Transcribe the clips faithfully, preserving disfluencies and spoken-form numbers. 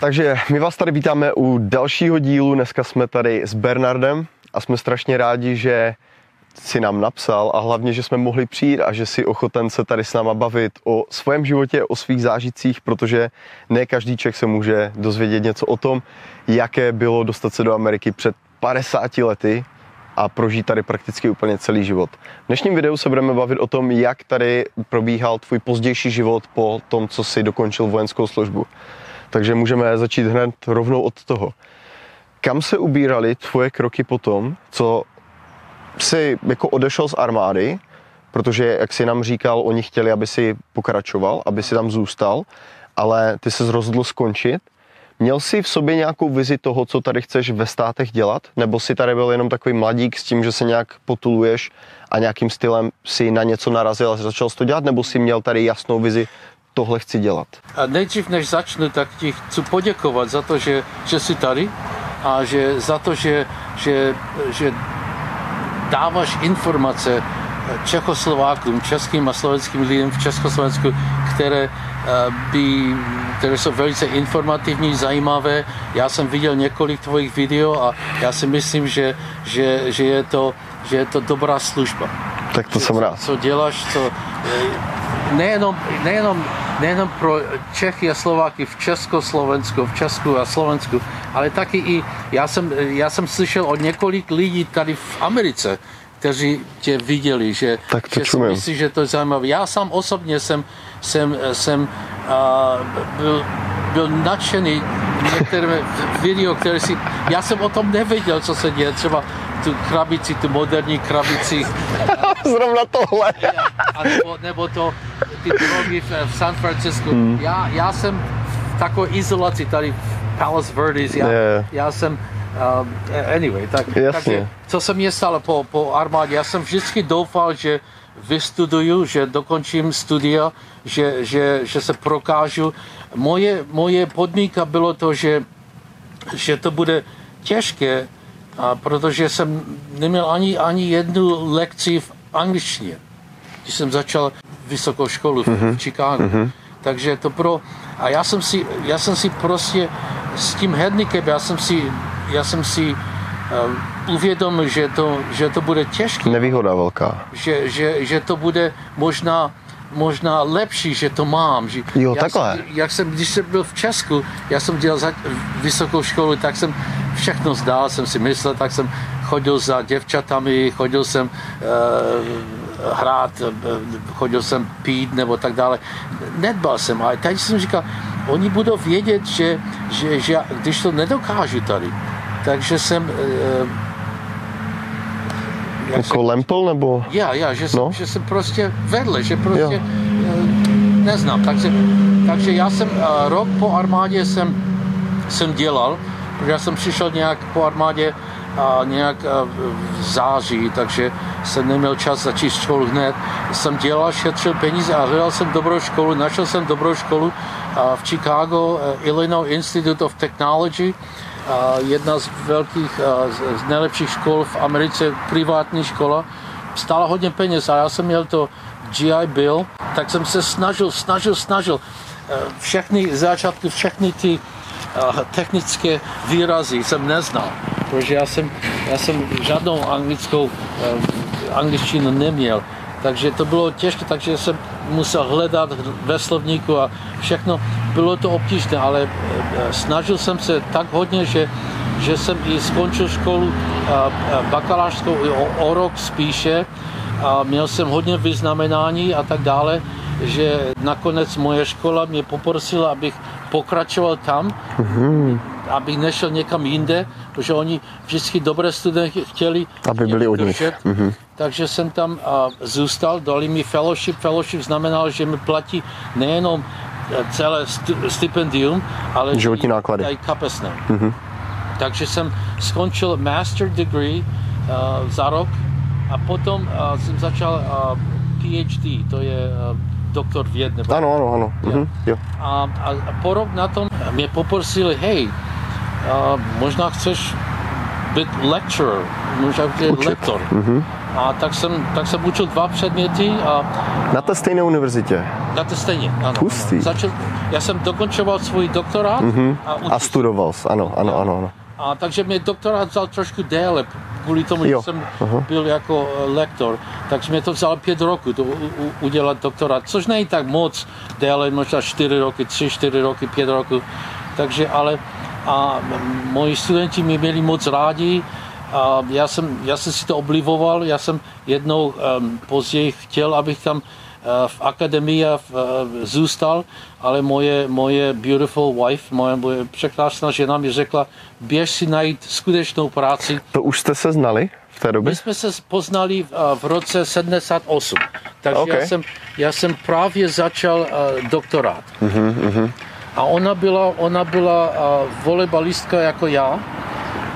Takže my vás tady vítáme u dalšího dílu. Dneska jsme tady s Bernardem a jsme strašně rádi, že si nám napsal a hlavně, že jsme mohli přijít a že si ochoten se tady s náma bavit o svém životě, o svých zážitcích, protože ne každý Čech se může dozvědět něco o tom, jaké bylo dostat se do Ameriky před padesáti lety a prožít tady prakticky úplně celý život. V dnešním videu se budeme bavit o tom, jak tady probíhal tvůj pozdější život po tom, co si dokončil vojenskou službu. Takže můžeme začít hned rovnou od toho. Kam se ubíraly tvoje kroky po tom, co jsi jako odešel z armády, protože, jak jsi nám říkal, oni chtěli, aby si pokračoval, aby si tam zůstal, ale ty se rozhodl skončit. Měl jsi v sobě nějakou vizi toho, co tady chceš ve státech dělat? Nebo jsi tady byl jenom takový mladík s tím, že se nějak potuluješ a nějakým stylem si na něco narazil a začal jsi to dělat? Nebo jsi měl tady jasnou vizi, tohle chci dělat? A nejdřív, než začnu, tak ti chci poděkovat za to, že, že jsi tady a že za to, že, že, že dáváš informace Čechoslovákům, českým a slovenským lidem v Československu, které, by, které jsou velice informativní, zajímavé. Já jsem viděl několik tvojich video a já si myslím, že, že, že, je, to, že je to dobrá služba. Tak to že, jsem rád. Co děláš, co... Nejenom, nejenom, nejenom pro Čechy a Slováky v Československu, v Česku a Slovensku, ale taky i, já jsem, já jsem slyšel od několik lidí tady v Americe, kteří tě viděli, že, tak to že myslí, že to je zajímavé. Já sám osobně jsem, jsem, jsem uh, byl, byl nadšený některé video, které si, já jsem o tom nevěděl, co se děje, třeba tu krabici, tu moderní krabici. Zrovna tohle. A nebo, nebo to, ty drogy v, v San Francisco. Mm. Já, já jsem v takové izolaci tady v Palos Verdes. Já, yeah. já jsem, uh, anyway, tak, takže, co se mě stalo po, po armádě? Já jsem vždycky doufal, že vystuduju, že dokončím studia, že, že, že se prokážu. Moje, moje podmínka bylo to, že, že to bude těžké, a protože jsem neměl ani, ani jednu lekci v angličtině, když jsem začal vysokou školu v, mm-hmm. v Chicagu. Mm-hmm. Takže to pro... A já jsem si, já jsem si prostě s tím handicapem, já jsem si, já jsem si uh, uvědomil, že to, že to bude těžké. Nevýhoda velká. Že, že, že to bude možná... možná lepší, že to mám. Že jo, já takhle. Jsem, jak jsem, když jsem byl v Česku, já jsem dělal za vysokou školu, tak jsem všechno zdál, jsem si myslel, tak jsem chodil za děvčatami, chodil jsem uh, hrát, chodil jsem pít nebo tak dále. Nedbal jsem, ale tady jsem říkal, oni budou vědět, že, že, že já, když to nedokážu tady, takže jsem... Uh, Jako lempl, nebo? Já, já, že, no? že jsem prostě vedle, že prostě ja. neznám. Takže, takže já jsem rok po armádě jsem, jsem dělal, protože já jsem přišel nějak po armádě a nějak v září, takže jsem neměl čas začít školu hned. Jsem dělal, šetřil peníze a hledal jsem dobrou školu, našel jsem dobrou školu v Chicago, Illinois Institute of Technology. Jedna z velkých, z nejlepších škol v Americe, privátní škola, stála hodně peněz a já jsem měl to G I Bill, tak jsem se snažil, snažil, snažil. Všechny začátky, všechny ty technické výrazy jsem neznal, protože já jsem, já jsem žádnou anglickou angličtinu neměl. Takže to bylo těžké, takže jsem musel hledat ve slovníku a všechno. Bylo to obtížné, ale snažil jsem se tak hodně, že, že jsem i skončil školu bakalářskou o, o rok spíše. A měl jsem hodně vyznamenání a tak dále, že nakonec moje škola mě poprosila, abych pokračoval tam, mm-hmm. abych nešel někam jinde, protože oni vždycky dobré studenty chtěli, aby byli od nich. Mm-hmm. Takže jsem tam a, zůstal, dali mi fellowship. Fellowship znamenal, že mi platí nejenom celé stipendium, ale životní náklady. I kapesné. Mm-hmm. Takže jsem skončil master degree a, za rok a potom a, jsem začal a, P H D, to je a, doktor věd. Nebo ano, ano, ano. Ja. Mm-hmm. Ja. A, a, a po rok na tom mě poprosili, hej, a, možná chceš být lecturer, možná být lektor. Mm-hmm. A tak jsem, tak jsem učil dva předměty. A na té stejné univerzitě? Na té stejně, ano. Hustý. Začal, já jsem dokončoval svůj doktorát. Mm-hmm. A, a studoval jsi, ano, ano, ano, ano. A takže mě doktorát vzal trošku déle, kvůli tomu, jo. že jsem Aha. byl jako lektor, takže mě to vzalo pět roku to u, u, udělat doktorát, což není tak moc déle, možná čtyři roky, tři, čtyři roky, pět roku, takže ale a moji studenti mě měli moc rádi a já jsem, já jsem si to oblivoval, já jsem jednou um, později chtěl, abych tam v akademii zůstal, ale moje, moje beautiful wife, moje, moje překrásná žena mi řekla, běž si najít skutečnou práci. To už jste se znali v té době? My jsme se poznali v roce sedmdesát osm, takže okay. já, jsem, já jsem právě začal doktorát. Uh-huh, uh-huh. A ona byla, ona byla volejbalistka jako já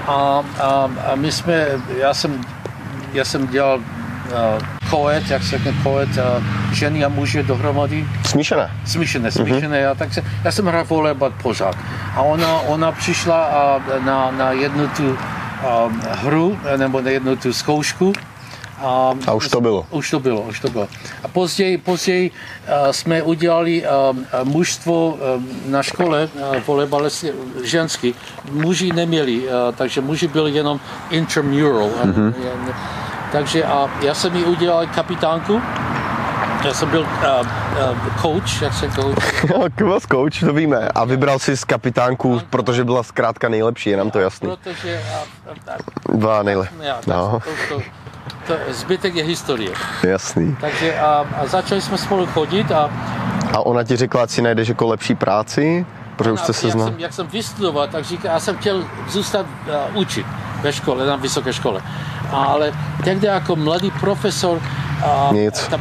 a, a, a my jsme, já jsem, já jsem dělal koet, jak se řekne koet, ženy a muže dohromady. Smíšené. Smíšené, smíšené. Mm-hmm. Já, tak se, já jsem hrál volejbal pořád. A ona, ona přišla a na, na jednu tu a, hru, nebo na jednu tu zkoušku. A, a už to bylo. Už to bylo, už to bylo. A později, později a, jsme udělali a, a mužstvo a, na škole, volejbal ženský. Muži neměli, a, takže muži byli jenom intramural. A, mm-hmm. a, Takže a já jsem ji udělal kapitánku, já jsem byl uh, uh, coach, jak se coach. coach, to víme. A vybral jsi z kapitánku, protože byla zkrátka nejlepší, je nám to jasný. Protože... Uh, byla nejlepší. No. To, to, to, zbytek je historie. Jasný. Takže a, a začali jsme spolu chodit a... A ona ti řekla, ať si najdeš jako lepší práci, protože už jste se znal. Jak jsem vystudoval, tak říká, já jsem chtěl zůstat uh, učit ve škole, na vysoké škole. Ale tehdy jako mladý profesor a nic. Ta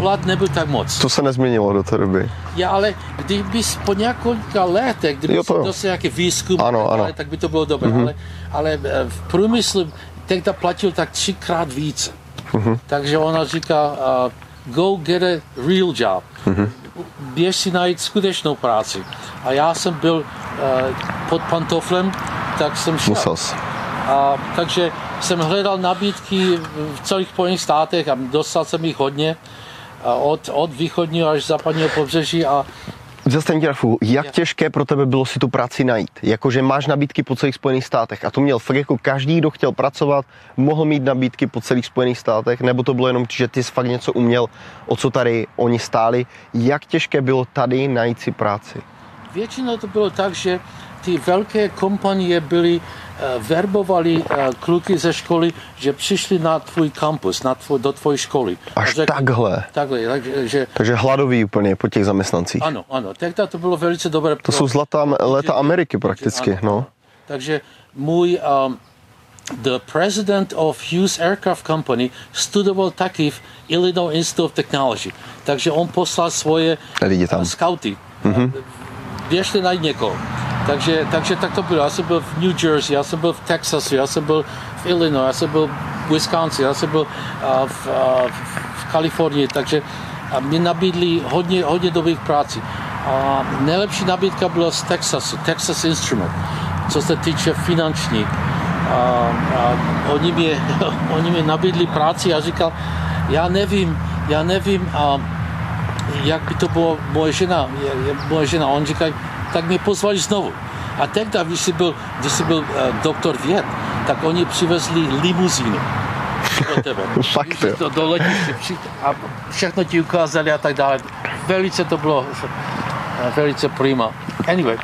plat no. nebyl tak moc. To se nezměnilo do té doby. Já, ale kdyby po několika letech, kdyby jo, jo. dostal nějaký výzkum, ano, ano. tak by to bylo dobré. Mm-hmm. Ale, ale v průmyslu tehdy platil tak třikrát více. Mm-hmm. Takže ona říká, uh, go get a real job. Mm-hmm. Běž si najít skutečnou práci. A já jsem byl uh, pod pantoflem, tak jsem šel. Musel jsi. A, takže jsem hledal nabídky v celých Spojených státech a dostal jsem jich hodně od, od východního až západního pobřeží. A... Zastavím tě na chvilku, jak těžké pro tebe bylo si tu práci najít? Jakože máš nabídky po celých Spojených státech a to měl fakt jako každý, kdo chtěl pracovat, mohl mít nabídky po celých Spojených státech, nebo to bylo jenom, že ty jsi fakt něco uměl, o co tady oni stáli. Jak těžké bylo tady najít si práci? Většinou to bylo tak, že ty velké kompanie byly verbovali kluky ze školy, že přišli na tvůj kampus, na tvoj, do tvojí školy. Až řekli, takhle. Takhle tak, že, takže hladový úplně po těch zaměstnancích. Ano, ano. Tehdy to bylo velice dobré. To pro, jsou zlatá léta Ameriky prakticky. Ano, no. Takže můj um, the president of Hughes Aircraft Company studoval taky v Illinois Institute of Technology. Takže on poslal svoje uh, skauty. Mm-hmm. Běžte najít někoho. Takže, takže tak to bylo. Já jsem byl v New Jersey, já jsem byl v Texasu, já jsem byl v Illinois, já jsem byl v Wisconsin, já jsem byl uh, v, uh, v Kalifornii, takže uh, mě nabídli hodně, hodně dobrých prací. A uh, nejlepší nabídka byla z Texasu, Texas Instrument, co se týče finanční. Uh, uh, oni, mě, oni mě nabídli práci a říkal, já nevím, já nevím, uh, jak by to bylo moje žena, moje žena. On říká, tak mě pozvali znovu. A tehdy, když jsi byl, když jsi byl uh, doktor věd, tak oni přivezli limuzínu pro tebe. Fakt jo. Do, do letiště a všechno ti ukázali a tak dále. Velice to bylo, uh, velice prima. Anyway,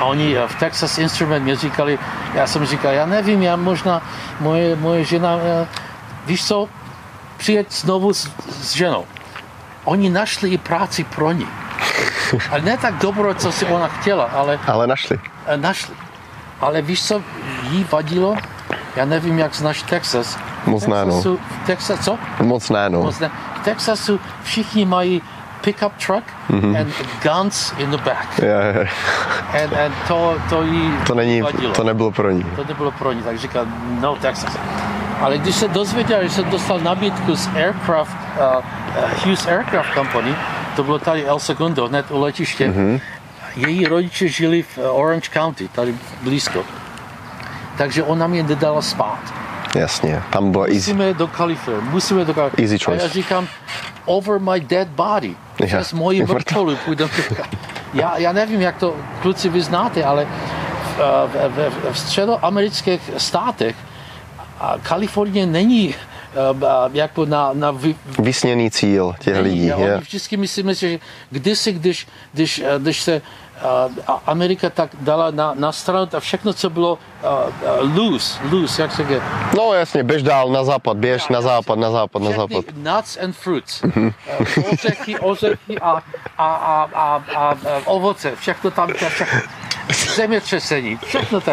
a oni uh, v Texas Instrument mě říkali, já jsem říkal, já nevím, já možná, moje, moje žena, uh, víš co, přijet znovu s, s ženou. Oni našli i práci pro ní. Ale ne tak dobro, co si ona chtěla, ale... Ale našli. Našli. Ale víš, co jí vadilo? Já nevím, jak znáš Texas. Moc ne, no. V Texasu, co? Moc ne, no. Moc ne. V Texasu všichni mají pick-up truck mm-hmm. and guns in the back. Yeah, yeah. And, and to, to jí to není, vadilo. To nebylo pro ní. To nebylo pro ní, tak říkal, no Texas. Ale když se dozvěděl, že jsem dostal nabídku z Aircraft, uh, uh, Hughes Aircraft Company, to bylo tady El Segundo, hned u letiště. Mm-hmm. Její rodiče žili v Orange County, tady blízko. Takže ona mě nedala spát. Jasně, tam byla easy. Musíme do Kalifornie, musíme do Kalifornie. Easy choice. A já říkám, over my dead body. Já. Přes moji vrtolu půjdem do Kalifornie. Já, já nevím, jak to kluci vy znáte, ale v, v, v středoamerických státech Kalifornie není jako na, na vy... vysněný cíl těch lidí. Oni yeah. vždycky myslíme, že kdysi, když, když, když se Amerika tak dala na, na stranu, a všechno, co bylo uh, loose, loose, jak se říká. No jasně, běž dál na západ, běž na západ, na západ, na západ. Nuts and fruits. Ořechy, ořechy a, a, a, a, a ovoce, všechno tam, všechno, zemětřesení, všechno to.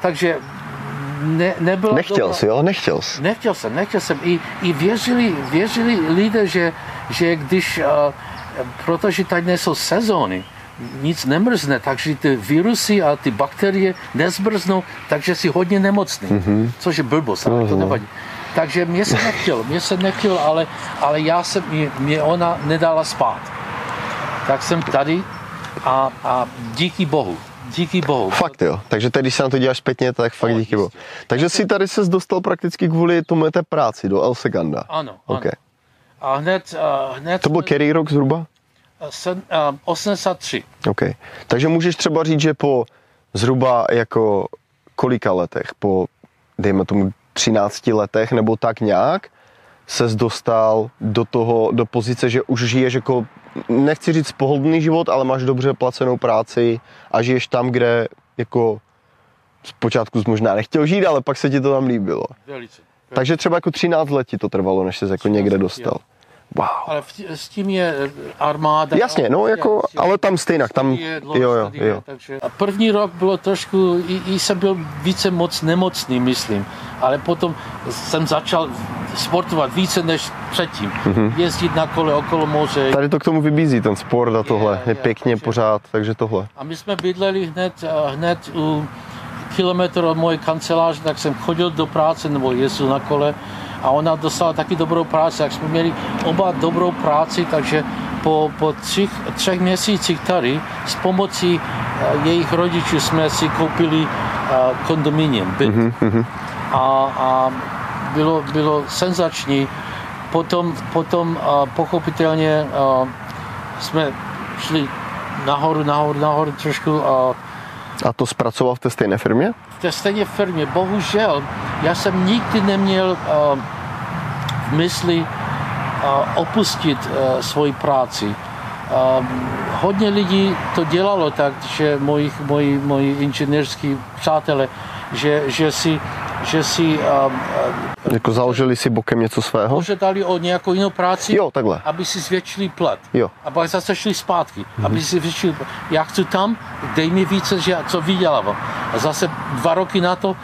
Takže Ne, nebylo nechtěl jsi, jo? Nechtěl jsi. Nechtěl jsem, nechtěl jsem. I, i věřili, věřili lidé, že, že když, uh, protože tady nejsou sezóny, nic nemrzne, takže ty virusy a ty bakterie nezmrznou, takže jsi hodně nemocný, mm-hmm. což je blbost, ale mm-hmm. to nevadí. Takže mě se nechtěl, mě se nechtěl, ale, ale já jsem, mě, mě ona nedala spát. Tak jsem tady a, a díky Bohu. Díky Bohu. Fakt jo. Takže teď, když se na to děláš zpětně, tak fakt no, díky Bohu. Takže si tady ses dostal prakticky kvůli tomu té práci do El Segunda. Ano, okay. ano. A hned, uh, hned... To byl který rok zhruba? Sen, uh, osmdesát tři. Okay. Takže můžeš třeba říct, že po zhruba jako kolika letech, po dejme tomu třinácti letech nebo tak nějak, ses dostal do toho, do pozice, že už žiješ jako, nechci říct pohodlný život, ale máš dobře placenou práci a žiješ tam, kde jako zpočátku jsi možná nechtěl žít, ale pak se ti to tam líbilo. Velice. Takže třeba jako třináct let ti to trvalo, než jsi jako někde dostal. Wow. Ale t- s tím je armáda. Jasně, no jako, ale tam stejnak, tam, jo, jo, jo. A první rok bylo trošku, i, i jsem byl více moc nemocný, myslím, ale potom jsem začal sportovat více než předtím, mm-hmm. jezdit na kole okolo moře. Tady to k tomu vybízí, ten sport a tohle, je, je, je pěkně takže, pořád, takže tohle. A my jsme bydleli hned, hned u kilometr od moje kanceláře, tak jsem chodil do práce nebo jezdil na kole. A ona dostala taky dobrou práci, tak jsme měli oba dobrou práci, takže po, po třích, třech měsících tady s pomocí uh, jejich rodičů jsme si koupili uh, kondominium, byt. Mm-hmm. A, a bylo, bylo senzační. Potom, potom uh, pochopitelně uh, jsme šli nahoru, nahoru, nahoru trošku. Uh, A to zpracoval v té stejné firmě? V té stejné firmě, bohužel. Já jsem nikdy neměl uh, v mysli uh, opustit uh, svoji práci. Uh, hodně lidí to dělalo tak, že moji, moji, moji inženýrský přátelé, že, že si... Že si uh, uh, jako založili si bokem něco svého? Požadali o nějakou jinou práci, jo, takhle. Aby si zvětšili plat. Jo. A pak zase šli zpátky. Mm-hmm. Aby si zvětšili, já chci tam, dej mi více, že, co vydělávám. A zase dva roky na to,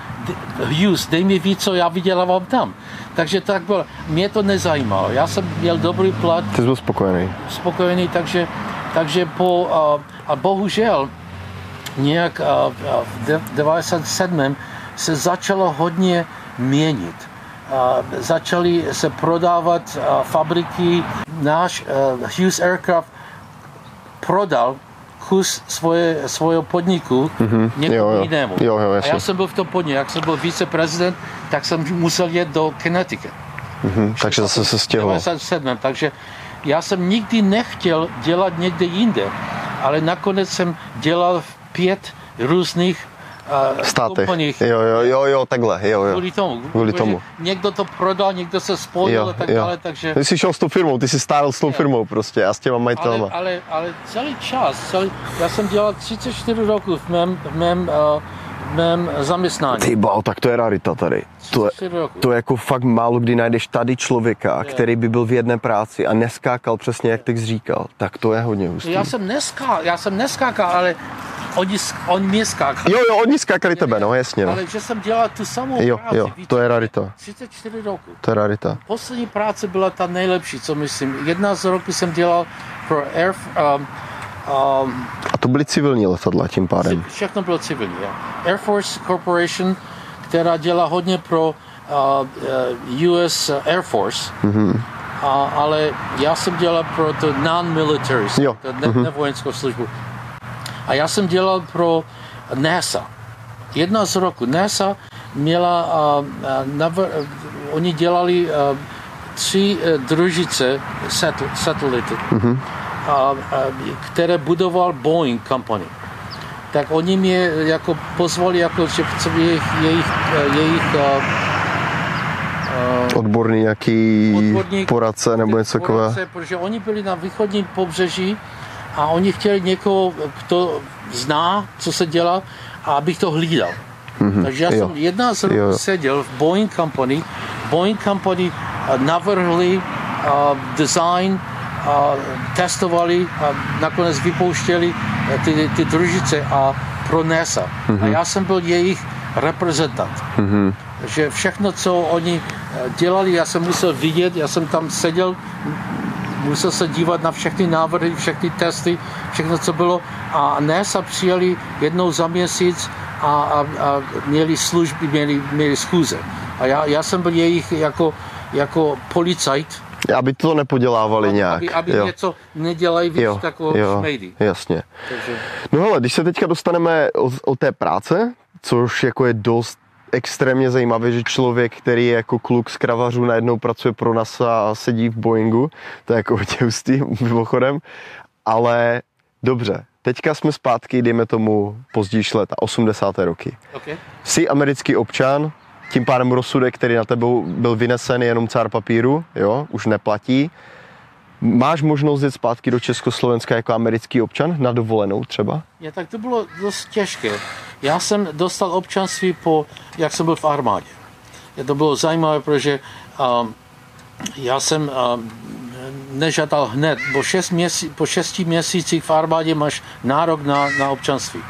Hughes, dej mi víc, co já vydělávám tam. Takže tak bylo. Mě to nezajímalo. Já jsem měl dobrý plat. Ty jsi byl spokojený. Spokojený, takže, takže po... Uh, a bohužel nějak uh, v de- devadesát sedm se začalo hodně měnit. Začaly se prodávat fabriky. Náš Hughes Aircraft prodal kus svoje, svého podniku mm-hmm. někomu jinému. Jo, jo, a já jsem byl v tom podniku. Jak jsem byl viceprezident, tak jsem musel jet do Connecticut. Mm-hmm. Takže zase se stěhoval. Takže já jsem nikdy nechtěl dělat někde jinde, ale nakonec jsem dělal v pět různých státech. Jo, jo, jo, jo, takhle, jo, jo. Kvůli tomu. Kvůli tomu. Někdo to prodal, někdo se spojil a tak jo. dále, takže... Ty jsi šel s tou firmou, ty jsi stál s tou firmou prostě a s těma majitelama. Ale, ale, ale celý čas, celý... já jsem dělal třicet čtyři roku v mém, v mém, uh, v mém zaměstnání. Ty bál, tak to je rarita tady. To je, to je jako fakt málo, kdy najdeš tady člověka, je. který by byl v jedné práci a neskákal přesně, jak ty jsi říkal. Tak to je hodně hustý. Já jsem neskákal, já jsem neskákal, ale... Oni, on mě skákali. Jo, jo, oni skákali tebe, no jasně. No. Ale že jsem dělal tu samou jo, práci. Jo, víc, to je rarita. třicet čtyři roku. To je rarita. Poslední práce byla ta nejlepší, co myslím. jedenáct roku jsem dělal pro Air... Um, um, a to byly civilní letadla tím pádem. Všechno bylo civilní, jo. Air Force Corporation, která dělá hodně pro uh, U S Air Force. Mm-hmm. A, ale já jsem dělal pro to non-military, jo. to ne, mm-hmm. nevojenskou službu. A já jsem dělal pro NASA. Jedna z roku NASA měla, a, navr, oni dělali a, tři družice sat, satelity, mm-hmm. a, a, které budoval Boeing Company. Tak oni mě jako pozvali, jako, že jejich, jejich, jejich odborný nějaký odborník, poradce nebo něco takového. Protože oni byli na východním pobřeží a oni chtěli někoho, kdo zná, co se dělá, a abych to hlídal. Mm-hmm. Takže já jo. jsem jedna z roku seděl v Boeing Company. Boeing Company navrhli uh, design, uh, testovali a nakonec vypouštěli ty, ty družice a pro NASA. Mm-hmm. A já jsem byl jejich reprezentant. Mm-hmm. Že všechno, co oni dělali, já jsem musel vidět, já jsem tam seděl, musel se dívat na všechny návrhy, všechny testy, všechno, co bylo. A NASA přijeli jednou za měsíc a, a, a měli služby, měli, měli schůze. A já, já jsem byl jejich jako, jako policajt. Aby to nepodělávali aby, nějak. Aby, aby jo. něco nedělají víc jo. takovou jo. šmejdy. Jasně. Takže... No hele, když se teďka dostaneme o, o té práce, což jako je dost extrémně zajímavé, že člověk, který je jako kluk z kravařů, najednou pracuje pro NASA a sedí v Boeingu, to je jako hodně hustý, mimochodem, ale dobře, teďka jsme zpátky, dejme tomu pozdější leta, osmdesátá roky. Okay. Jsi americký občan, tím pádem rozsudek, který na tebou byl vynesen, jenom cár papíru, jo, už neplatí. Máš možnost jít zpátky do Československa jako americký občan na dovolenou třeba? Je, tak to bylo dost těžké. Já jsem dostal občanství po, jak jsem byl v armádě. Je, to bylo zajímavé, protože um, já jsem um, nežadal hned. Po, šest měsí, po šesti měsících v armádě máš nárok na, na občanství.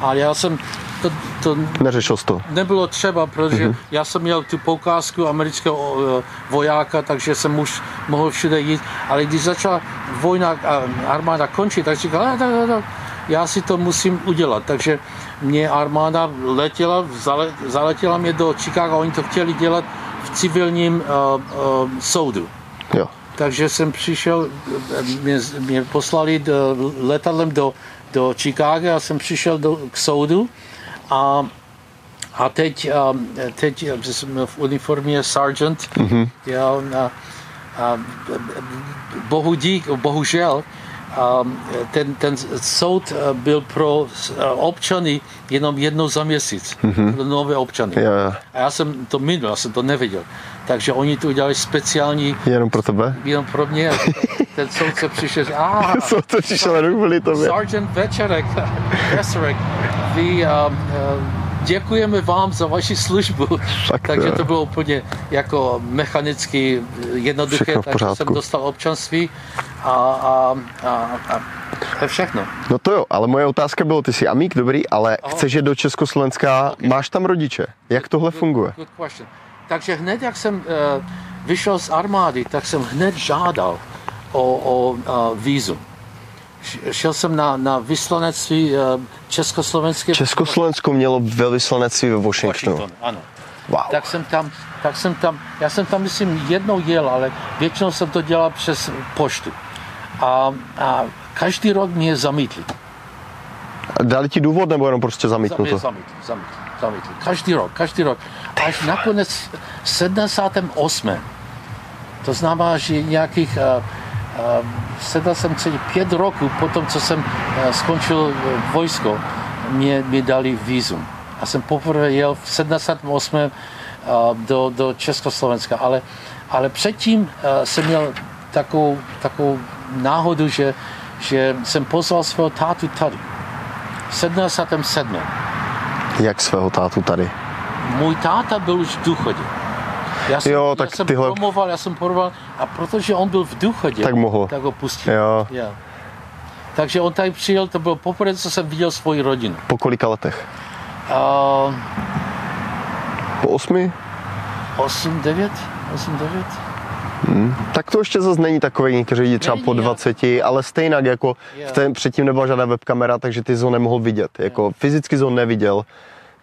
Ale já jsem to, to neřešil to. Nebylo třeba, protože mm-hmm. já jsem měl tu poukázku amerického vojáka, takže jsem už mohl všude jít. Ale když začala vojna a armáda končit, tak říkal, tak, tak, tak, já si to musím udělat. Takže mě armáda letěla, zale, zaletěla mě do Chicago, oni to chtěli dělat v civilním uh, uh, soudu. Jo. Takže jsem přišel, mě, mě poslali do, letadlem do, do Chicago, já jsem přišel do, k soudu a, a teď, um, teď jsem v uniformě sergeant, mm-hmm. já, a, a, bohu dík, bohužel, Um, ten, ten soud byl pro občany jenom jednou za měsíc, mm-hmm. nové občany. Yeah. A já jsem to minul, já jsem to neviděl. Takže oni to udělali speciální... Jenom pro tebe? Jenom pro mě. Ten soud se přišel... Ah, soud se přišel jenom kvůli tobě. Sergeant Večerek, Veserek, vy... Um, uh, děkujeme vám za vaši službu. Tak, takže to bylo úplně jako mechanicky jednoduché, takže jsem dostal občanství a, a, a, a to je všechno. No to jo, ale moje otázka byla, ty jsi amík, dobrý, ale Aho. chceš jít do Československa, okay. máš tam rodiče, jak tohle good, funguje? Good question. Takže hned, jak jsem uh, vyšel z armády, tak jsem hned žádal o, o uh, vízu. Šel jsem na, na vyslanectví československé... Československo mělo velvyslanectví ve Washingtonu. Washington, ano. Wow. Tak jsem tam, tak jsem tam, já jsem tam myslím jednou jel, ale většinou jsem to dělal přes poštu. A, a každý rok mě zamítli. A dali ti důvod, nebo jenom prostě zamítnuto? Zamítli, zamítli, zamítli. Každý rok, každý rok. Až nakonec v sedmdesátém osmém To znamená, že nějakých... Sedal jsem celý pět roků po tom, co jsem skončil vojsko, mě, mě dali vízum. A jsem poprvé jel v sedmdesátém osmém do, do Československa, ale, ale předtím jsem měl takovou, takovou náhodu, že, že jsem pozval svého tátu tady. V sedmdesátém sedmém Jak svého tátu tady? Můj táta byl už v důchodě. Já jsem, jo, tak já jsem tyhle... promoval, já jsem poroval a protože on byl v důchodě, tak, tak ho pustil. Jo. Yeah. Takže on tady přijel, to bylo poprvé, co jsem viděl svoji rodinu. Po kolika letech? Uh, po osmi? Osm, devět, osm, devět. Hmm. Tak to ještě zase není takový, někteří lidi třeba po dvaceti, ale stejnak jako yeah. v tém, předtím nebyla žádná webkamera, takže ty jsi ho nemohl vidět. Jako yeah. fyzicky jsi ho neviděl.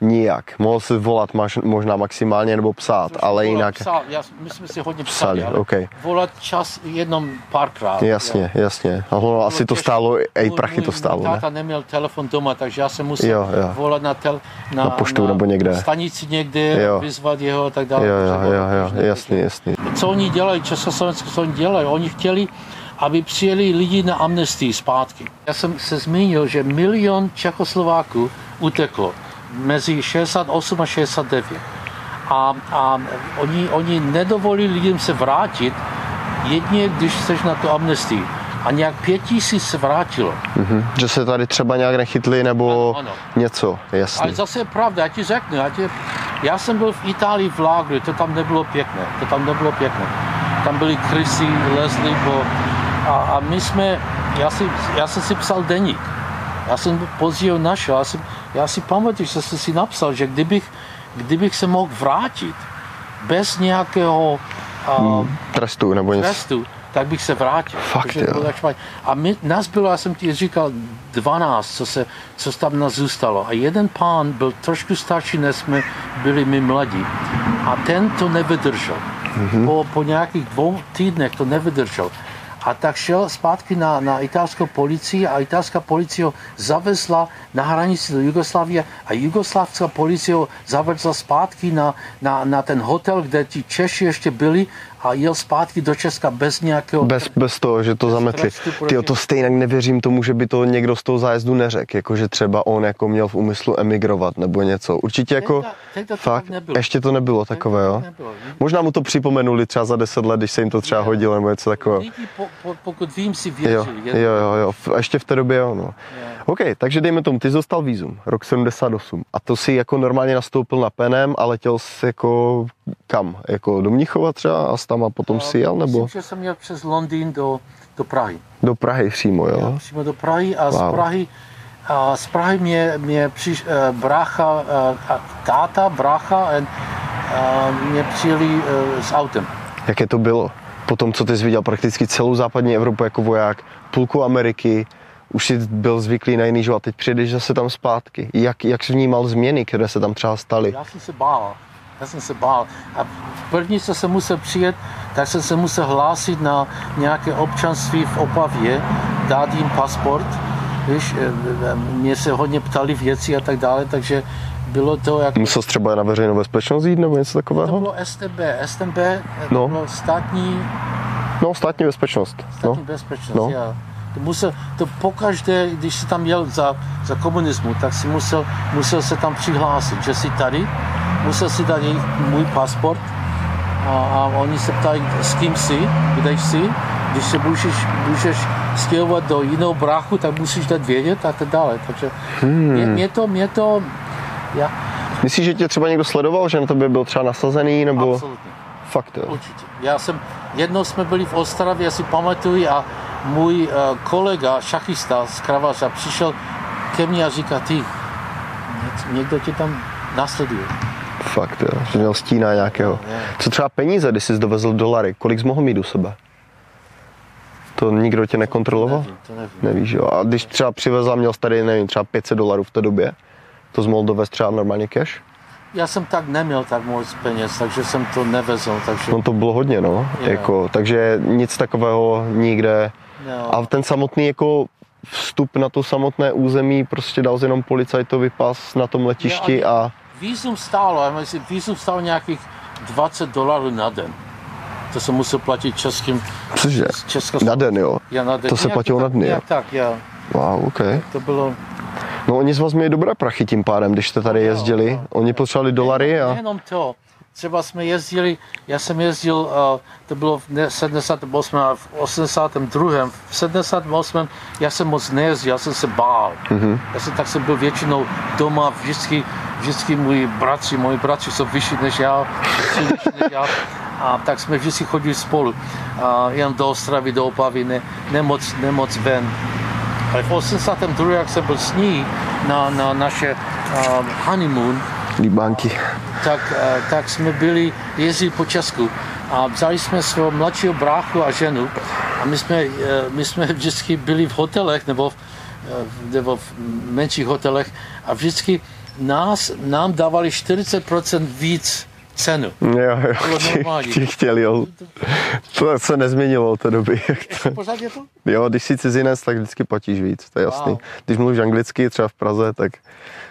nijak. Mohl si volat maž, možná maximálně nebo psát, což ale volat, jinak... Psal, já, my jsme si hodně psali, psali okay. Volat čas jenom párkrát. Jasně, jo. jasně. Ahoj, asi to těžké. Stálo, i prachy to stálo, ne? Táta neměl telefon doma, takže já jsem musel jo, jo. volat na, tel, na, na poštu na nebo někde. Stanici někde, jo. vyzvat jeho a tak dále. Jo, jo, jo, jo, jo. jasně, jasně. Co oni dělají, Československo, co oni dělají? Oni chtěli, aby přijeli lidi na amnestii zpátky. Já jsem se zmínil, že milion Čechoslováků uteklo mezi šedesát osm a šedesát devět. A, a oni, oni nedovolí lidem se vrátit, jedině když seš na tu amnestii. A nějak pět tisíc se vrátilo. Mm-hmm. Že se tady třeba nějak nechytli nebo ano, ano. něco, jasně. Ale zase je pravda, já ti řeknu, já, ti... já jsem byl v Itálii v lágru, to tam nebylo pěkné, to tam nebylo pěkné. Tam byly krysy, lezly po... A, a my jsme, já, si, já jsem si psal deník. Já jsem později našel, já si, já si pamatuju, že jsem si napsal, že kdybych, kdybych se mohl vrátit bez nějakého uh, trestu, nebo trestu nic. tak bych se vrátil. Fakt, a my, nás bylo, já jsem ti říkal, dvanáct, co, se, co tam nás zůstalo. A jeden pán byl trošku starší, než jsme byli my mladí. A ten to nevydržel. Mm-hmm. Po, po nějakých dvou týdnech to nevydržel. A tak šel zpátky na, na italskou policii a italská policie ho zavezla na hranici do Jugoslávie a jugoslávská policie ho zavezla zpátky na, na, na ten hotel, kde ti Češi ještě byli a jel zpátky do Česka bez nějakého... Bez, bez toho, že to zametli. Tyjo, to stejně nevěřím tomu, že by to někdo z toho zájezdu neřekl, jako že třeba on jako měl v úmyslu emigrovat nebo něco. Určitě jako... Teď ta, teď ta fakt, nebylo. Ještě to nebylo takové, jo? Nebylo. Možná mu to připomenuli třeba za deset let, když se jim to třeba hodilo nebo něco takového. Po, po, pokud vím, si věřili. Jo, jo, jo, jo. Ještě v té době jo, no. Yeah. OK, takže dejme tomu, ty dostal vízum, rok sedmdesát osm. A to si jako normálně nastoupil na penem a letěl jsi jako kam? Jako do Mnichova třeba a tam a potom si jel, nebo? Myslím, že jsem měl přes Londýn do, do Prahy. Do Prahy přímo, jo? Já, přímo do Prahy a wow. z Prahy a z Prahy mě, mě přiš, uh, brácha, uh, táta, brácha a uh, mě přijeli uh, s autem. Jaké to bylo? Potom, co ty jsi viděl prakticky celou západní Evropu jako voják, půlku Ameriky, už jsi byl zvyklý na jiný život, a teď přijdeš zase tam zpátky. Jak, jak jsi vnímal změny, které se tam třeba staly? Já jsem se bál. Já jsem se bál. A první, co jsem musel přijet, tak jsem se musel hlásit na nějaké občanství v Opavě, dát jim pasport. Víš, mě se hodně ptali věci a tak dále, takže bylo to jako... Musel jsi třeba na veřejnou bezpečnost jít nebo něco takového? To bylo S T B. S T B to no. bylo státní... No, státní bezpečnost. Státní no. bezpečnost, no. já. To musel, to pokaždé, když jsi tam jel za, za komunismu, tak si musel, musel se tam přihlásit, že jsi tady. Musel si dát jejich můj pasport a, a oni se ptají, s kým jsi, kde jsi, když se můžeš, můžeš stěhovat do jiného bráchu, tak musíš dát vědět a tak dále. Takže hmm. mě, mě to, mě to, já... Myslíš, že tě třeba někdo sledoval, že na tobě byl třeba nasazený, nebo... Absolutně. Fakt, jo. Určitě. Já jsem, jednou jsme byli v Ostravě, já si pamatuju a můj uh, kolega, šachista z Kravaře, přišel ke mně a říká, ty, někdo tě tam nasleduje. Fakt, jo. Že měl stína nějakého. Co třeba peníze, když jsi dovezl dolary, kolik jsi mohl mít u sebe? To nikdo tě nekontroloval? To nevím, to nevím. Nevíš, jo. A když třeba přivezl, měl jsi tady, nevím, třeba pět set dolarů v té době, to jsi mohl dovést třeba normálně cash? Já jsem tak neměl tak moc peněz, takže jsem to nevezl, takže... No to bylo hodně, no. Yeah. Jako, takže nic takového nikde. No. A ten samotný, jako... Vstup na to samotné území, prostě dal si jenom policajtový pas na tom letišti já, a... Vízum stálo, já myslím, vízum stálo nějakých dvacet dolarů na den. To jsem musel platit českým... Cože? Na den, jo? Já na den. To se nějak platilo tak, na dny, jo? Tak, já. Wow, ok. To bylo... No oni z vás měli dobré prachy tím pádem, když jste tady jezdili. Jo, jo. Oni potřebovali dolary a... Jenom to. Třeba jsme jezdili, já jsem jezdil, uh, to bylo v sedmdesátém osmém a v osmdesátém druhém. V sedmdesátém osmém já jsem moc nejezdil, já jsem se bál. Mm-hmm. Já jsem tak jsem byl většinou doma, vždycky, vždycky moji bratři, moji bratři jsou vyšší než já, vyšší než já. A tak jsme vždycky chodili spolu. A jen do Ostravy, do Opavy, ne, nemoc, nemoc ven. Ale v osmdesátém druhém jak jsem byl s ní na, na naše uh, honeymoon, Líbánky. Tak, tak jsme byli, jezdili po Česku a vzali jsme svého mladšího bráchu a ženu a my jsme, my jsme vždycky byli v hotelech nebo v, nebo v menších hotelech a vždycky nás, nám dávali čtyřicet procent víc cenu. Jo, jo, ti chtěli, jo. To se nezměnilo od té doby. Pořád je to? Jo, když jsi cizinec, tak vždycky platíš víc, to je jasný. Wow. Když mluvíš anglicky, třeba v Praze, tak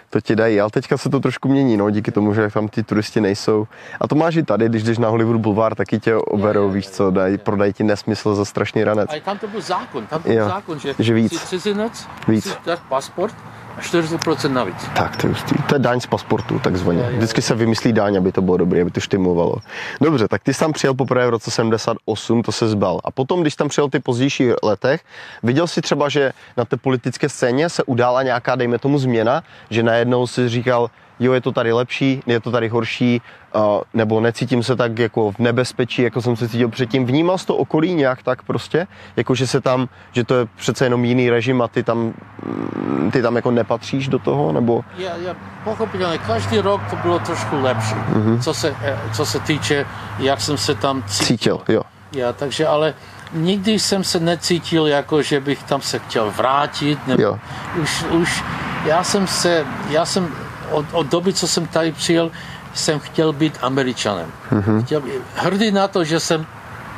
to ti dají, ale teďka se to trošku mění, no, díky tomu, že tam ty turisti nejsou. A to máš i tady, když jdeš na Hollywood Boulevard, taky tě oberou, víš co, dají, prodají ti nesmysl za strašný ranec. A tam to byl zákon, tam to byl jo. zákon, že, že víc. Jsi cizinec, víc. Jsi dáš pasport, a čtyřicet procent navíc. Tak, to je, to je daň z pasportu, takzvaně. Vždycky se vymyslí daň, aby to bylo dobré, aby to štimulovalo. Dobře, tak ty jsi tam přijel poprvé v roce sedmdesát osm, to se zbal. A potom, když tam přijel ty pozdější letech, viděl jsi třeba, že na té politické scéně se udála nějaká, dejme tomu, změna, že najednou jsi říkal, jo, je to tady lepší, je to tady horší, nebo necítím se tak jako v nebezpečí, jako jsem se cítil předtím. Vnímal jsi to okolí nějak tak prostě, jako že se tam, že to je přece jenom jiný režim a ty tam, ty tam jako nepatříš do toho, nebo? Já, já pochopitelně, každý rok to bylo trošku lepší, mm-hmm. co se, co se týče, jak jsem se tam cítil. Cítil, jo. Já, takže, ale nikdy jsem se necítil, jako že bych tam se chtěl vrátit, nebo jo. už, už, já jsem se, já jsem Od, od doby, co jsem tady přijel, jsem chtěl být Američanem. Mm-hmm. Chtěl, hrdý na to, že jsem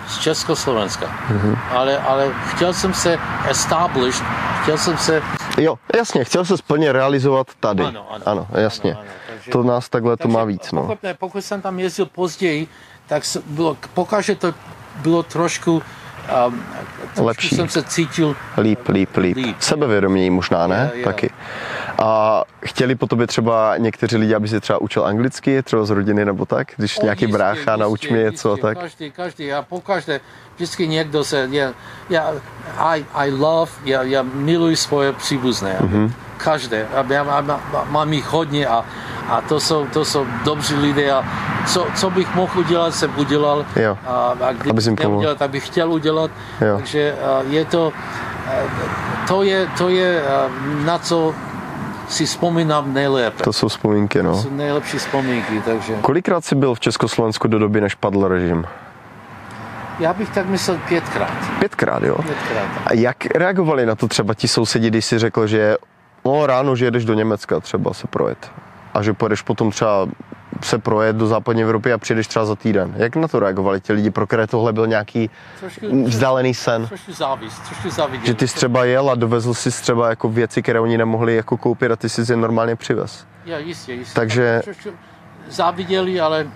z Československa. Mm-hmm. Ale, ale chtěl jsem se establish, chtěl jsem se... Jo, jasně, chtěl se plně realizovat tady. Ano, ano. ano jasně. Ano, ano, takže, to nás takhle takže, to má víc. No. Pokud, pokud jsem tam jezdil později, tak bylo, pokaže to bylo trošku... Um, lepší. Jsem se cítil líp, líp, líp. líp. Sebevědoměji možná, ne? Yeah, yeah. Taky. A chtěli po tobě třeba někteří lidi, aby si třeba učil anglicky, třeba z rodiny nebo tak? Když o, nějaký jistě, brácha jistě, nauč mě něco, tak? Každý, každý. Já pokaždé, vždycky někdo se... Já, já, I, I love, já, já miluji svoje příbuzné. Mm-hmm. Každé. Já, já, mám jich hodně a, a to jsou, to jsou dobří lidé a co, co bych mohl udělat, jsem udělal. Jo. A, a kdybych neudělal, tak bych chtěl udělat. Jo. Takže je to, to je, to je na co si vzpomínám nejlépe. To jsou vzpomínky, no. To jsou nejlepší vzpomínky, takže. Kolikrát jsi byl v Československu do doby, než padl režim? Já bych tak myslel pětkrát. Pětkrát, jo? Pětkrát. A jak reagovali na to třeba ti sousedi, když jsi řekl, že no, ráno, že jedeš do Německa třeba se projet a že pojedeš potom třeba se projet do západní Evropy a přijedeš třeba za týden. Jak na to reagovali ti lidi, pro které tohle byl nějaký trošku, vzdálený sen? Trošku závist, trošku záviděl. Že ty jsi třeba jel a dovezl jsi třeba jako věci, které oni nemohli jako koupit a ty jsi je normálně přivez. Jo, jistě, jistě. Takže... Trošku záviděli, ale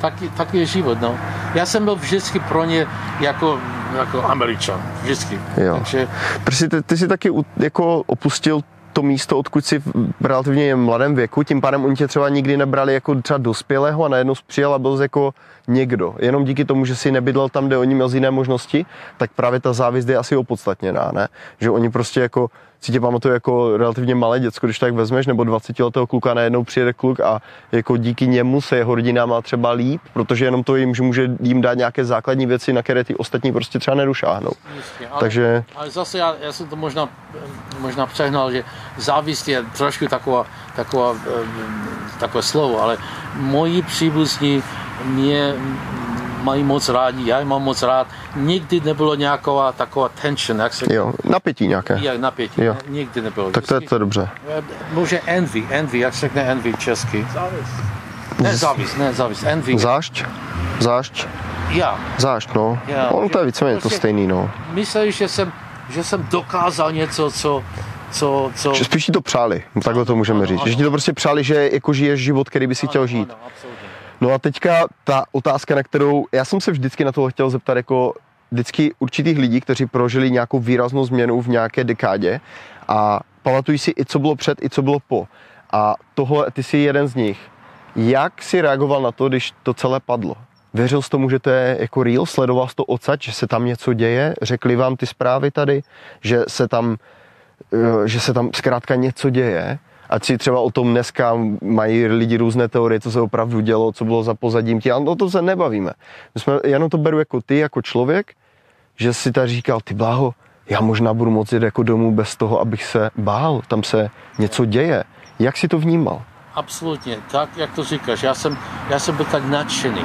taky, taky je život, no. Já jsem byl vždycky pro ně jako... jako Američan, vždycky. Takže... Protože ty, ty jsi taky jako opustil to místo, odkud jsi v relativně mladém věku, tím pádem oni tě třeba nikdy nebrali jako třeba dospělého a najednou přijel a byl jsi jako někdo. Jenom díky tomu, že jsi nebydlel tam, kde oni měl z jiné možnosti, tak právě ta závist je asi opodstatněná, ne? Že oni prostě jako, si tě pamatuju jako relativně malé děcko, když tak vezmeš, nebo dvacetiletého kluka, najednou přijede kluk a jako díky němu se jeho rodina má třeba líp, protože jenom to jim, že může jim dát nějaké základní věci, na které ty ostatní prostě třeba nedošáhnou. Jistě, ale, takže... ale zase já, já jsem to možná, možná přehnal, že závist je trošku taková, taková, takové slovo, ale moji příbuzní mě mají moc rádi, já mám moc rád. Nikdy nebylo nějaká taková tension, jak se... Jo, napětí nějaké. Jak napětí, jo. Nikdy nebylo. Tak to je to dobře. Může envy, envy, jak se řekne envy česky. Závist. Ne, závist, ne, závist, envy. Zášť, zášť. Já. Zášť, no. Já. Ono to je víceméně to stejný, no. Myslíš, že jsem, že jsem dokázal něco, co... Co, co... Spíš ti to přáli, takhle to můžeme ano, říct. Ano. Že ti to prostě přáli, že jako žiješ život, který by si ano, chtěl žít. Ano, no a teďka ta otázka, na kterou já jsem se vždycky na toho chtěl zeptat jako vždycky určitých lidí, kteří prožili nějakou výraznou změnu v nějaké dekádě a pamatují si i co bylo před, i co bylo po. A tohle, ty jsi jeden z nich. Jak jsi reagoval na to, když to celé padlo? Věřil jsi tomu, že to je jako real? Sledoval jsi to odsaď, že se tam něco děje? Řekli vám ty zprávy tady, že se tam, že se tam zkrátka něco děje? Ať si třeba o tom dneska mají lidi různé teorie, co se opravdu dělo, co bylo za pozadím tě, ale o tom se nebavíme. My jsme, jenom to beru jako ty, jako člověk, že si ta říkal, ty bláho, já možná budu moci jít jako domů bez toho, abych se bál, tam se něco děje. Jak si to vnímal? Absolutně, tak jak to říkáš, já jsem, já jsem byl tak nadšený.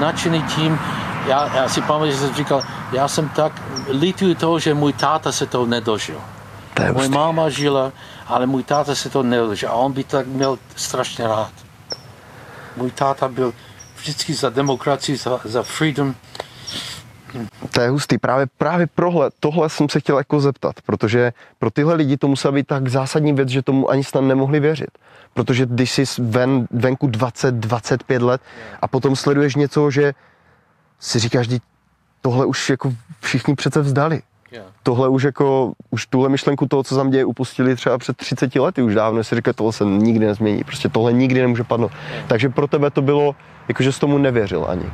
Nadšený tím, já, já si pamatuju, že jsem říkal, já jsem tak, lituji toho, že můj táta se toho nedožil. Moje máma žila, ale můj táta se to nelže a on by tak měl strašně rád. Můj táta byl vždycky za demokracii, za, za freedom. To je hustý. Právě, právě prohle, tohle jsem se chtěl jako zeptat, protože pro tyhle lidi to musela být tak zásadní věc, že tomu ani snad nemohli věřit. Protože když jsi ven, venku dvacet, dvacet pět let a potom sleduješ něco, že si říkáš, že tohle už jako všichni přece vzdali. Yeah. Tohle už jako, už tuhle myšlenku toho, co tam děje, upustili třeba před třiceti lety už dávno, si říkali, tohle se nikdy nezmění, prostě tohle nikdy nemůže padnout. Yeah. Takže pro tebe to bylo, jakože jsi tomu nevěřil ani.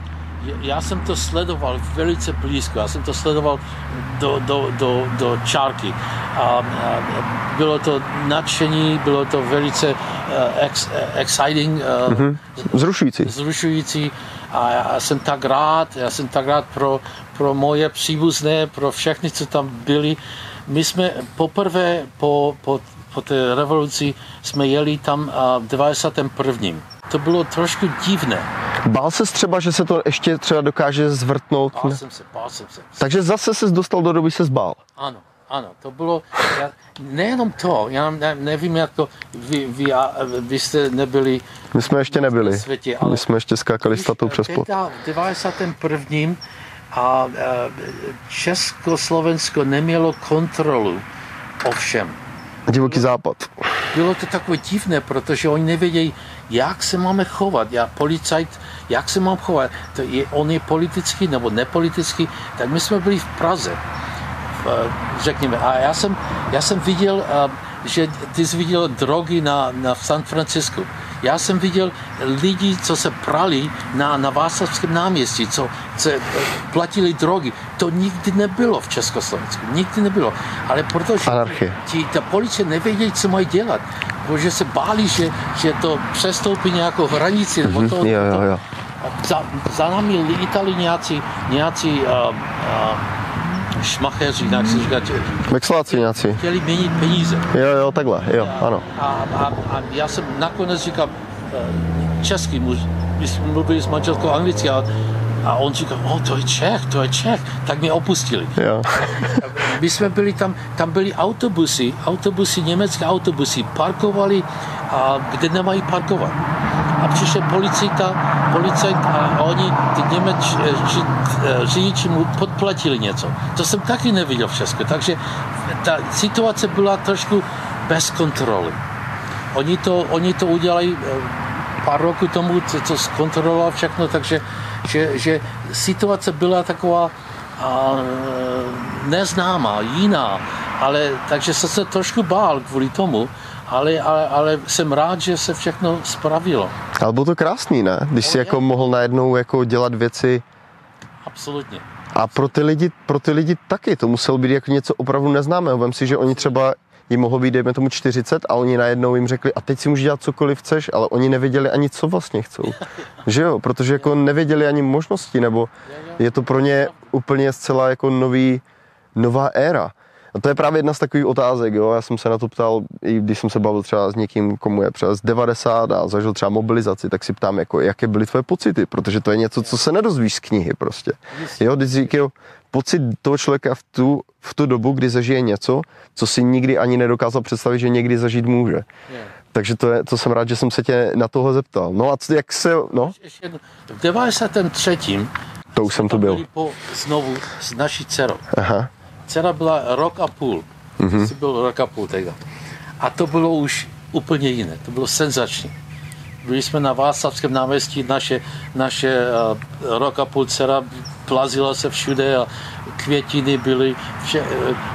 Já jsem to sledoval velice blízko, já jsem to sledoval do, do, do, do čárky. A, a bylo to nadšení, bylo to velice uh, ex, exciting, uh, mm-hmm. zrušující. zrušující. A já jsem tak rád, já jsem tak rád pro, pro moje příbuzné, pro všechny, co tam byli. My jsme poprvé po, po, po té revoluci jsme jeli tam v devadesátém prvním To bylo trošku divné. Bál ses třeba, že se to ještě třeba dokáže zvrtnout? Bál jsem se, bál jsem se. Takže zase ses dostal do doby, ses bál. Ano, ano, to bylo, já, nejenom to, já ne, nevím, jak to, vy, vy, vy jste nebyli. My jsme ještě nebyli, světě, ale my jsme ještě skákali statou přes plot. V devadesátém prvním a Československo nemělo kontrolu o všem. Divoký západ. Bylo to takové divné, protože oni nevědějí, jak se máme chovat. Já policajt, jak se mám chovat. To je, on je politický nebo nepolitický. Tak my jsme byli v Praze, v, řekněme. A já jsem, já jsem viděl, že ty jsi viděl drogy na, na San Francisku. Já jsem viděl lidi, co se prali na, na Václavském náměstí, co, co platili drogy. To nikdy nebylo v Československu, nikdy nebylo. Ale protože ti, ta policie nevěděli, co mají dělat, protože se báli, že, že to přestoupí nějakou hranici. Mm-hmm. Nebo to, jo, jo, jo. Za, za námi Itali nějací, nějací uh, uh, šmacheři, jak se říká. Vexláci nějací. Chtěli měnit peníze. Jo, jo, takhle, jo, ano. A, a, a já jsem nakonec říkal uh, česky, my jsme mluvili s manželkou anglicky, a, a on říkal, o, to je Čech, to je Čech, tak mě opustili. Jo. My jsme byli tam, tam byly autobusy, autobusy, německé autobusy, parkovali, a, kde nemají parkovat. A přišel policajta, policajt a oni, ty Němeč, či, řidiči mu podplatili něco. To jsem taky neviděl v Česku, takže ta situace byla trošku bez kontroly. Oni to, oni to udělají pár roku tomu, co, co zkontroloval všechno, takže že, že situace byla taková a neznámá, jiná, ale takže jsem se trošku bál kvůli tomu, ale, ale, ale jsem rád, že se všechno spravilo. Ale bylo to krásný, ne? Když jsi jako mohl najednou jako dělat věci. Absolutně. A pro ty lidi, pro ty lidi taky, to muselo být jako něco opravdu neznámého. Vem si, že oni třeba jim mohlo být, dejme tomu čtyřicet a oni najednou jim řekli, a teď si můžeš dělat cokoliv chceš, ale oni nevěděli ani, co vlastně chcou. Že jo? Protože jako nevěděli ani možnosti, nebo je to pro ně úplně zcela jako nový, nová éra. A to je právě jedna z takových otázek, jo? Já jsem se na to ptal, i když jsem se bavil třeba s někým, komu je třeba z devadesát a zažil třeba mobilizaci, tak si ptám, jako, jaké byly tvoje pocity, protože to je něco, co se nedozvíš z knihy prostě. Jo? Když říkám, pocit toho člověka v tu, v tu dobu, kdy zažije něco, co si nikdy ani nedokázal představit, že někdy zažít může. Yeah. Takže to, je, to jsem rád, že jsem se tě na tohle zeptal. No a jak se, no? V devadesátém třetím To už jsem tu byl. Po, znovu s naší dcerou. Aha. Dcera byla rok a půl. Mm-hmm. Byl rok a půl teda. A to bylo už úplně jiné. To bylo senzační. Byli jsme na Václavském náměstí, naše, naše uh, rok a půl dcera plazila se všude a květiny byly, vše,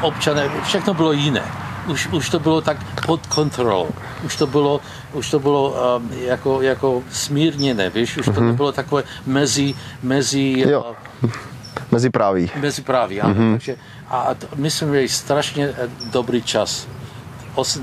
občané, všechno bylo jiné. Už, už to bylo tak pod kontrolou. Už to bylo, už to bylo um, jako, jako smírněné, víš? Už mm-hmm. to nebylo takové mezi... mezi uh, mezi práví. Mezi práví, ano. Mm-hmm. Takže, a to, my jsme měli strašně dobrý čas.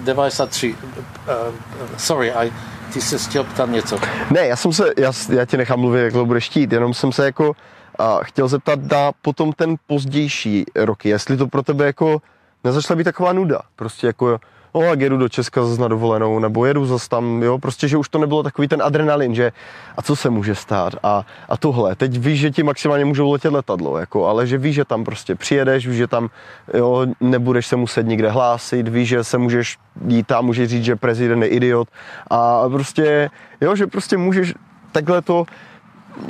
devadesát tři Uh, sorry, I... Ty se chtěl ptát něco. Ne, já jsem se, já, já tě nechám mluvit, jak to budeš štít, jenom jsem se jako a, chtěl zeptat na potom ten pozdější roky, jestli to pro tebe jako nezačala být taková nuda, prostě jako no a jedu do Česka zase na dovolenou, nebo jedu zase tam, jo, prostě, že už to nebylo takový ten adrenalin, že a co se může stát a, a tohle, teď víš, že ti maximálně můžou letět letadlo, jako, ale že víš, že tam prostě přijedeš, víš, že tam, jo, nebudeš se muset nikde hlásit, víš, že se můžeš jít tam, můžeš říct, že prezident je idiot a prostě, jo, že prostě můžeš takhle to.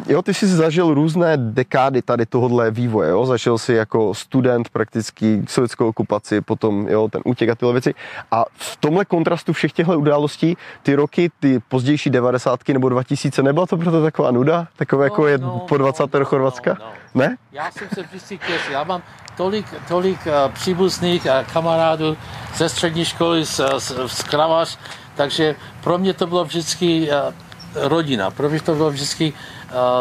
Jo, ty jsi zažil různé dekády tady tohohle vývoje, jo, zažil jsi jako student prakticky sovětskou okupaci, potom, jo, ten útěk a tyhle věci a v tomhle kontrastu všech těchto událostí, ty roky, ty pozdější devadesátky nebo dva tisíce, nebyla to proto taková nuda, takové jako je no, po dvacátém no, no, Chorvatska? No, no. Ne? Já jsem se vždycky těšil, já mám tolik, tolik uh, příbuzných a kamarádů ze střední školy z, z, z Kravař, takže pro mě to bylo vždycky uh, rodina, pro mě to bylo vždycky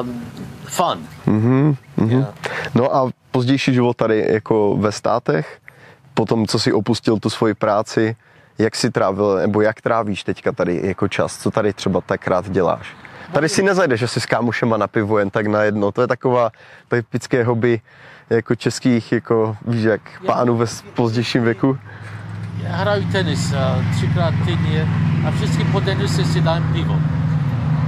Um, fun. Mm-hmm, mm-hmm. Yeah. No a pozdější život tady jako ve státech, potom co si opustil tu svoji práci, jak si trávil, nebo jak trávíš teďka tady jako čas, co tady třeba tak rád děláš? Tady si nezajdeš asi s kámošema na pivo jen tak najednou, to je taková typické hobby jako českých, jako víš jak, pánů ve pozdějším věku. Já hraju tenis třikrát týdně a vždycky po tenise si dám pivo.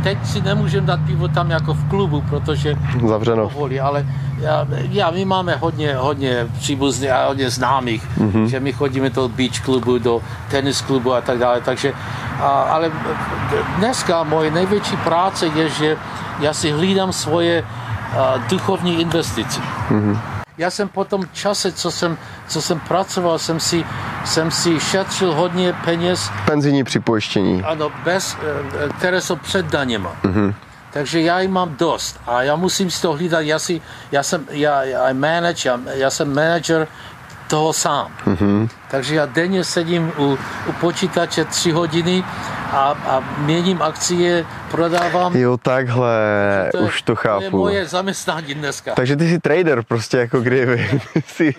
Teď si nemůžeme dát pivo tam jako v klubu, protože zavřeno. Povolí, ale já, já, my máme hodně, hodně příbuzných a hodně známých, mm-hmm. že my chodíme do beach klubu, do tenis klubu a tak dále, takže, a, ale dneska moje největší práce je, že já si hlídám svoje a, duchovní investice. Mm-hmm. Já jsem po tom čase, co jsem, co jsem pracoval, jsem si, jsem si šetřil hodně peněz. Penzijní připojištění. Ano, bez, které jsou před daněma. Mm-hmm. Takže já jim mám dost a já musím si to hlídat. Já, si, já, jsem, já, já, manage, já, já jsem manager toho sám. Mm-hmm. Takže já denně sedím u, u počítače tři hodiny a, a měním akcie, prodávám. Jo, takhle, to je, už to chápu. To je moje zaměstnání dneska. Takže ty jsi trader prostě, jako kdyby.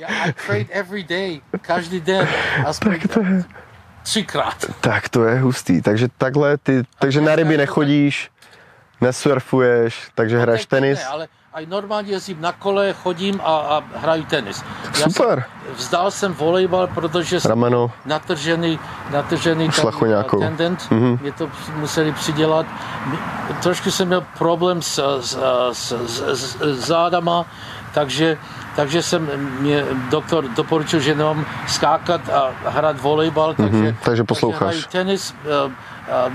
Já I trade every day, každý den, aspoň tak to je, třikrát. Tak to je hustý, takže takhle ty, takže na ryby nechodíš, nesurfuješ, takže no, hraješ tenis. Ne, ale a normálně jezdím na kole, chodím a, a hraju tenis. Super. Jsem, vzdal jsem volejbal, protože jsem rameno. natržený, natržený tendent. Mm-hmm. Mě to museli přidělat. Trošku jsem měl problém s, s, s, s, s zádama, takže, takže jsem mě doktor doporučil, že nemám skákat a hrát volejbal. Takže, mm-hmm. takže posloucháš. Takže hraju tenis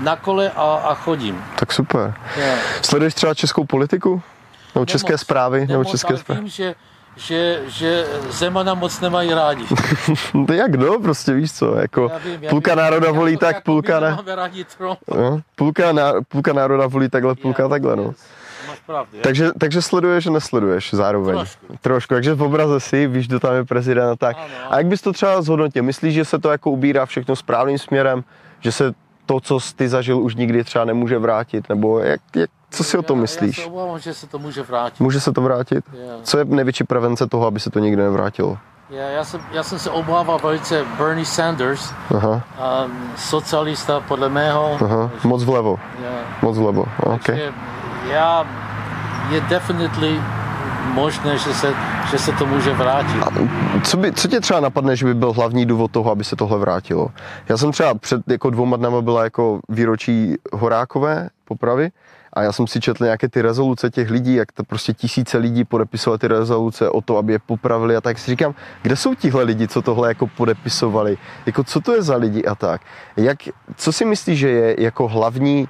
na kole a, a chodím. Tak super. Yeah. Sleduješ třeba českou politiku? Nebo české nemoc, zprávy, nemoc, nebo české zprávy. Vím, že, že, že Zemana moc nemají rádi. To jak no, prostě víš co, jako já vím, já půlka vím, národa volí jako, tak, jako půlka ne. No, půlka, ná, půlka národa volí takhle, půlka já, takhle, no. Pravdu, takže, takže sleduješ a nesleduješ zároveň. Trošku. Trošku, takže v obraze si, víš, kdo tam je prezident a tak. Ano, ano. A jak bys to třeba zhodnotil? Myslíš, že se to jako ubírá všechno správným směrem? Že se to, co ty zažil, už nikdy třeba nemůže vrátit? Nebo jak, jak co si o tom myslíš? Já se obávám, že se to může vrátit. Může se to vrátit? Yeah. Co je největší prevence toho, aby se to nikdy nevrátilo? Yeah, já, jsem, já jsem se obával velice Bernie Sanders, aha. Um, socialista podle mého. Aha. Moc vlevo. Yeah. Moc vlevo, okay. Já je definitivně možné, že se, že se to může vrátit. A co, by, co tě třeba napadne, že by byl hlavní důvod toho, aby se tohle vrátilo? Já jsem třeba před jako dvouma dnama byla jako výročí Horákové popravy a já jsem si četl nějaké ty rezoluce těch lidí, jak to prostě tisíce lidí podepisovali ty rezoluce o to, aby je popravili a tak si říkám, kde jsou tihle lidi, co tohle jako podepisovali? Jako co to je za lidi a tak? Jak, co si myslíš, že je jako hlavní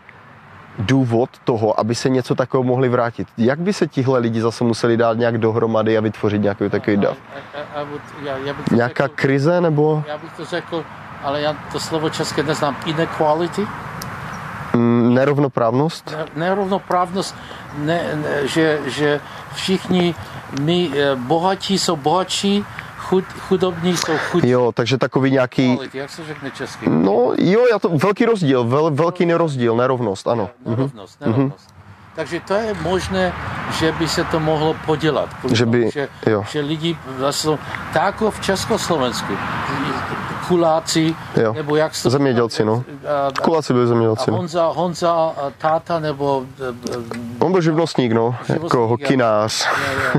důvod toho, aby se něco takového mohli vrátit? Jak by se tihle lidi zase museli dát nějak dohromady a vytvořit nějaký takový dav? A, a, a, já, já Nějaká řekl, krize nebo? Já bych to řekl, ale já to slovo české neznám. Inequality? Mm, nerovnoprávnost? Ne, nerovnoprávnost, ne, ne, že, že všichni my bohatí jsou bohatší, Chud, chudobní jsou chudí. Jo, takže takový nějaký... Jak se řekne česky? No jo, já to, velký rozdíl, vel, velký nerozdíl, nerovnost, ano. Nerovnost, mhm. nerovnost. Mhm. Takže to je možné, že by se to mohlo podělat. Že by, že, že lidi vlastně, tak v Československu, Kuláci, jo. Nebo jak se... Zemědělci, no. Kuláci byli zemědělci. A Honza, Honza táta, nebo... On byl živnostník, no, živnostník, jako hokinář.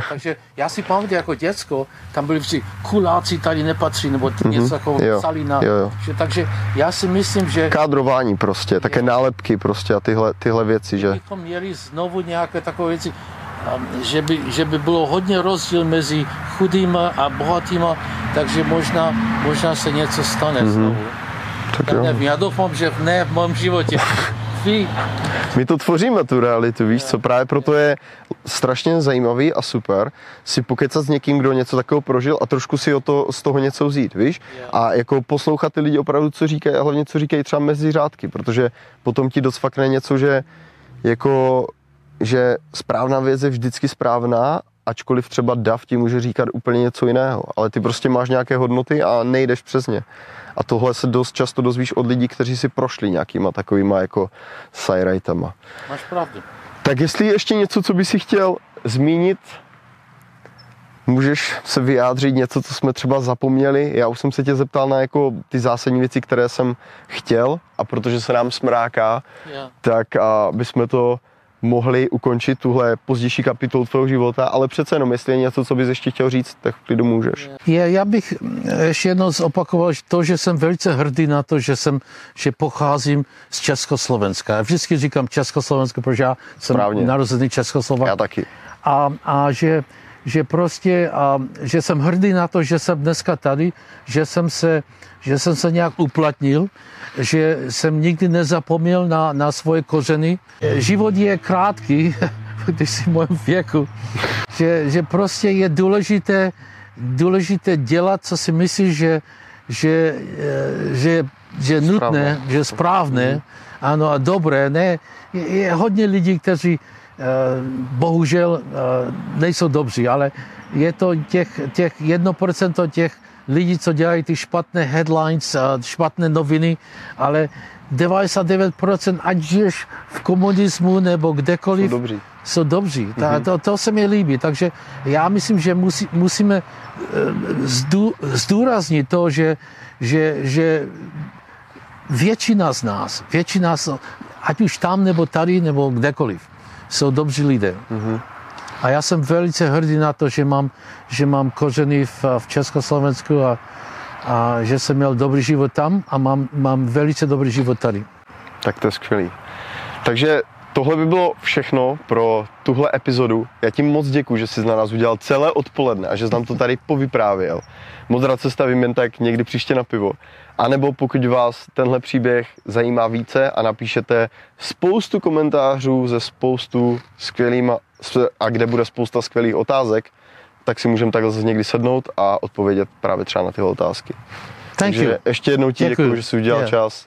Takže já si pamatuju jako děcko, tam byli vždy Kuláci tady nepatří, nebo mm-hmm. něco jako Salina. Jo, jo. Že, takže já si myslím, že... Kádrování prostě, také jo. nálepky prostě a tyhle, tyhle věci, že... Bychom měli znovu nějaké takové věci, že by, že by bylo hodně rozdíl mezi chudýma a bohatýma, takže možná, možná se něco stane mm-hmm. znovu. Tak tak nevím, já doufám, že ne v mém životě. Vy... My to tvoříme, tu realitu, víš co, právě proto je strašně zajímavý a super si pokecat s někým, kdo něco takového prožil a trošku si o to, z toho něco vzít, víš? A jako poslouchat ty lidi opravdu, co říkají a hlavně, co říkají třeba mezi řádky, protože potom ti docvakne něco, že jako... že správná věc je vždycky správná, ačkoliv třeba dav ti může říkat úplně něco jiného, ale ty prostě máš nějaké hodnoty a nejdeš přes ně. A tohle se dost často dozvíš od lidí, kteří si prošli nějakýma takovýma jako sajrajtama. Máš pravdu. Tak jestli ještě něco, co by si chtěl zmínit, můžeš se vyjádřit něco, co jsme třeba zapomněli. Já už jsem se tě zeptal na jako ty zásadní věci, které jsem chtěl, a protože se nám smráká, yeah. tak aby jsme to mohli ukončit tuhle pozdější kapitolu tvého života, ale přece jenom, jestli je něco, co bys ještě chtěl říct, tak v klidu můžeš. Je, já bych ještě jednou zopakoval to, že jsem velice hrdý na to, že, jsem, že pocházím z Československa. Já vždycky říkám Československo, protože já jsem Správně. narozený Českoslovák. Já taky. A, a že, že prostě, a, že jsem hrdý na to, že jsem dneska tady, že jsem se, že jsem se nějak uplatnil, že jsem nikdy nezapomněl na, na svoje kořeny. Život je krátký, když jsi v mém věku, že, že prostě je důležité, důležité dělat, co si myslíš, že, že, že, že je nutné, že je správné, ano a dobré. Ne, je, je hodně lidí, kteří bohužel nejsou dobří, ale je to těch, těch jedno procento těch lidi, co dělají ty špatné headlines, špatné noviny, ale devadesát devět procent, ať žiješ v komunismu nebo kdekoliv, jsou dobří. Jsou dobří. Mm-hmm. To, to se mi líbí. Takže já myslím, že musí, musíme zdů, zdůraznit to, že, že, že většina z nás, většina z, ať už tam nebo tady nebo kdekoliv, jsou dobří lidé. Mm-hmm. A já jsem velice hrdý na to, že mám, že mám kořeny v, v Československu a, a že jsem měl dobrý život tam a mám, mám velice dobrý život tady. Tak to je skvělý. Takže tohle by bylo všechno pro tuhle epizodu. Já ti moc děkuju, že jsi na nás udělal celé odpoledne a že jsi nám to tady povyprávěl. Moc rád se stavím jen tak někdy příště na pivo. A nebo pokud vás tenhle příběh zajímá více a napíšete spoustu komentářů ze spoustu skvělýma a kde bude spousta skvělých otázek, tak si můžeme takhle někdy sednout a odpovědět právě třeba na tyhle otázky. Thank Takže you. Ještě jednou ti děkuju, že jsi udělal yeah. čas.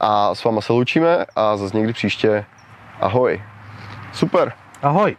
A s váma se loučíme a zase někdy příště. Ahoj. Super. Ahoj.